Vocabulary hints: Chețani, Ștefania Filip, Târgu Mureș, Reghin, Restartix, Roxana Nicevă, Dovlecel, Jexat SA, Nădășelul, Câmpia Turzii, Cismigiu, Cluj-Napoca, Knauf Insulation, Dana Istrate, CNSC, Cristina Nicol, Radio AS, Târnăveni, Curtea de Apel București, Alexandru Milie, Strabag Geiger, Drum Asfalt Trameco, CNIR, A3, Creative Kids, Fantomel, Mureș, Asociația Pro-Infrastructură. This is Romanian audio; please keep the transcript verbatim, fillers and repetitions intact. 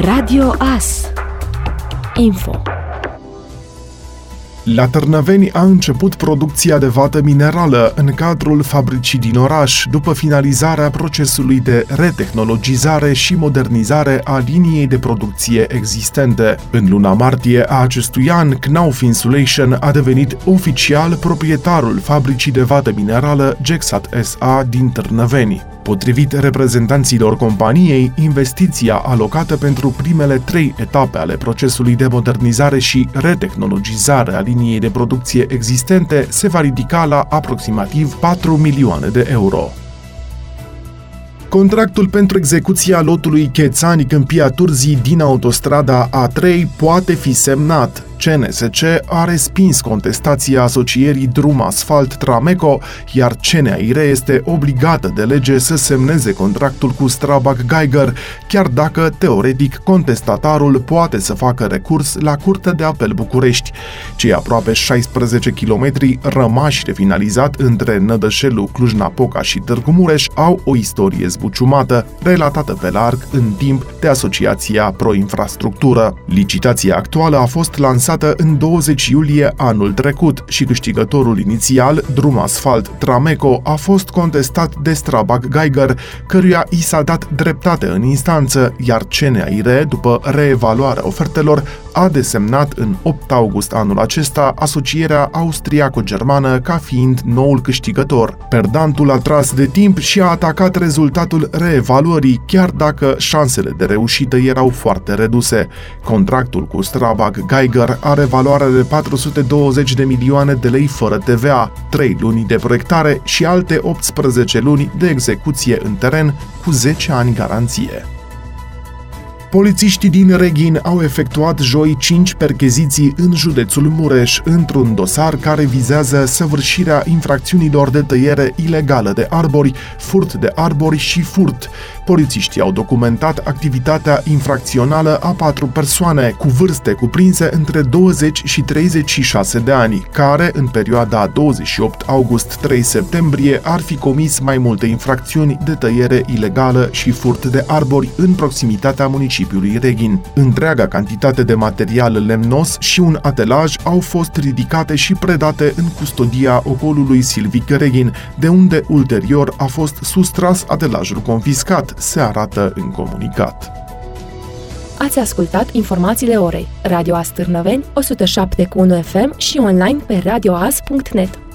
Radio A S Info. La Târnăveni a început producția de vată minerală în cadrul fabricii din oraș, după finalizarea procesului de retehnologizare și modernizare a liniei de producție existente. În luna martie a acestui an, Knauf Insulation a devenit oficial proprietarul fabricii de vată minerală Jexat S A din Târnăveni. Potrivit reprezentanților companiei, investiția alocată pentru primele trei etape ale procesului de modernizare și retehnologizare a liniei de producție existente se va ridica la aproximativ patru milioane de euro. Contractul pentru execuția lotului Chețani Câmpia Turzii din autostrada A trei poate fi semnat. C N S C a respins contestația asocierii Drum Asfalt Trameco, iar C N I R este obligată de lege să semneze contractul cu Strabag Geiger, chiar dacă, teoretic, contestatarul poate să facă recurs la Curtea de Apel București. Cei aproape șaisprezece kilometri rămași de finalizat între Nădășelul, Cluj-Napoca și Târgu Mureș au o istorie zbuciumată, relatată pe larg în timp de Asociația Pro-Infrastructură. Licitația actuală a fost lansată în douăzeci iulie anul trecut și câștigătorul inițial, Drum Asfalt Trameco, a fost contestat de Strabag Geiger, căruia i s-a dat dreptate în instanță, iar C N I R, după reevaluarea ofertelor, a desemnat în opt august anul acesta asocierea austriaco-germană ca fiind noul câștigător. Perdantul a tras de timp și a atacat rezultatul reevaluării, chiar dacă șansele de reușită erau foarte reduse. Contractul cu Strabag Geiger are valoare de patru sute douăzeci de milioane de lei fără T V A, trei luni de proiectare și alte optsprezece luni de execuție în teren cu zece ani garanție. Polițiștii din Reghin au efectuat joi cinci percheziții în județul Mureș, într-un dosar care vizează săvârșirea infracțiunilor de tăiere ilegală de arbori, furt de arbori și furt. Polițiștii au documentat activitatea infracțională a patru persoane, cu vârste cuprinse între douăzeci și treizeci și șase de ani, care, în perioada douăzeci și opt august - trei septembrie, ar fi comis mai multe infracțiuni de tăiere ilegală și furt de arbori în proximitatea municipiului Reghin. Întreaga cantitate de material lemnos și un atelaj au fost ridicate și predate în custodia Ocolului Silvic Reghin, de unde ulterior a fost sustras atelajul confiscat, se arată în comunicat. Ați ascultat informațiile orei. Radio A S Târnăveni, o sută șapte virgulă unu F M și online pe radio a s punct net.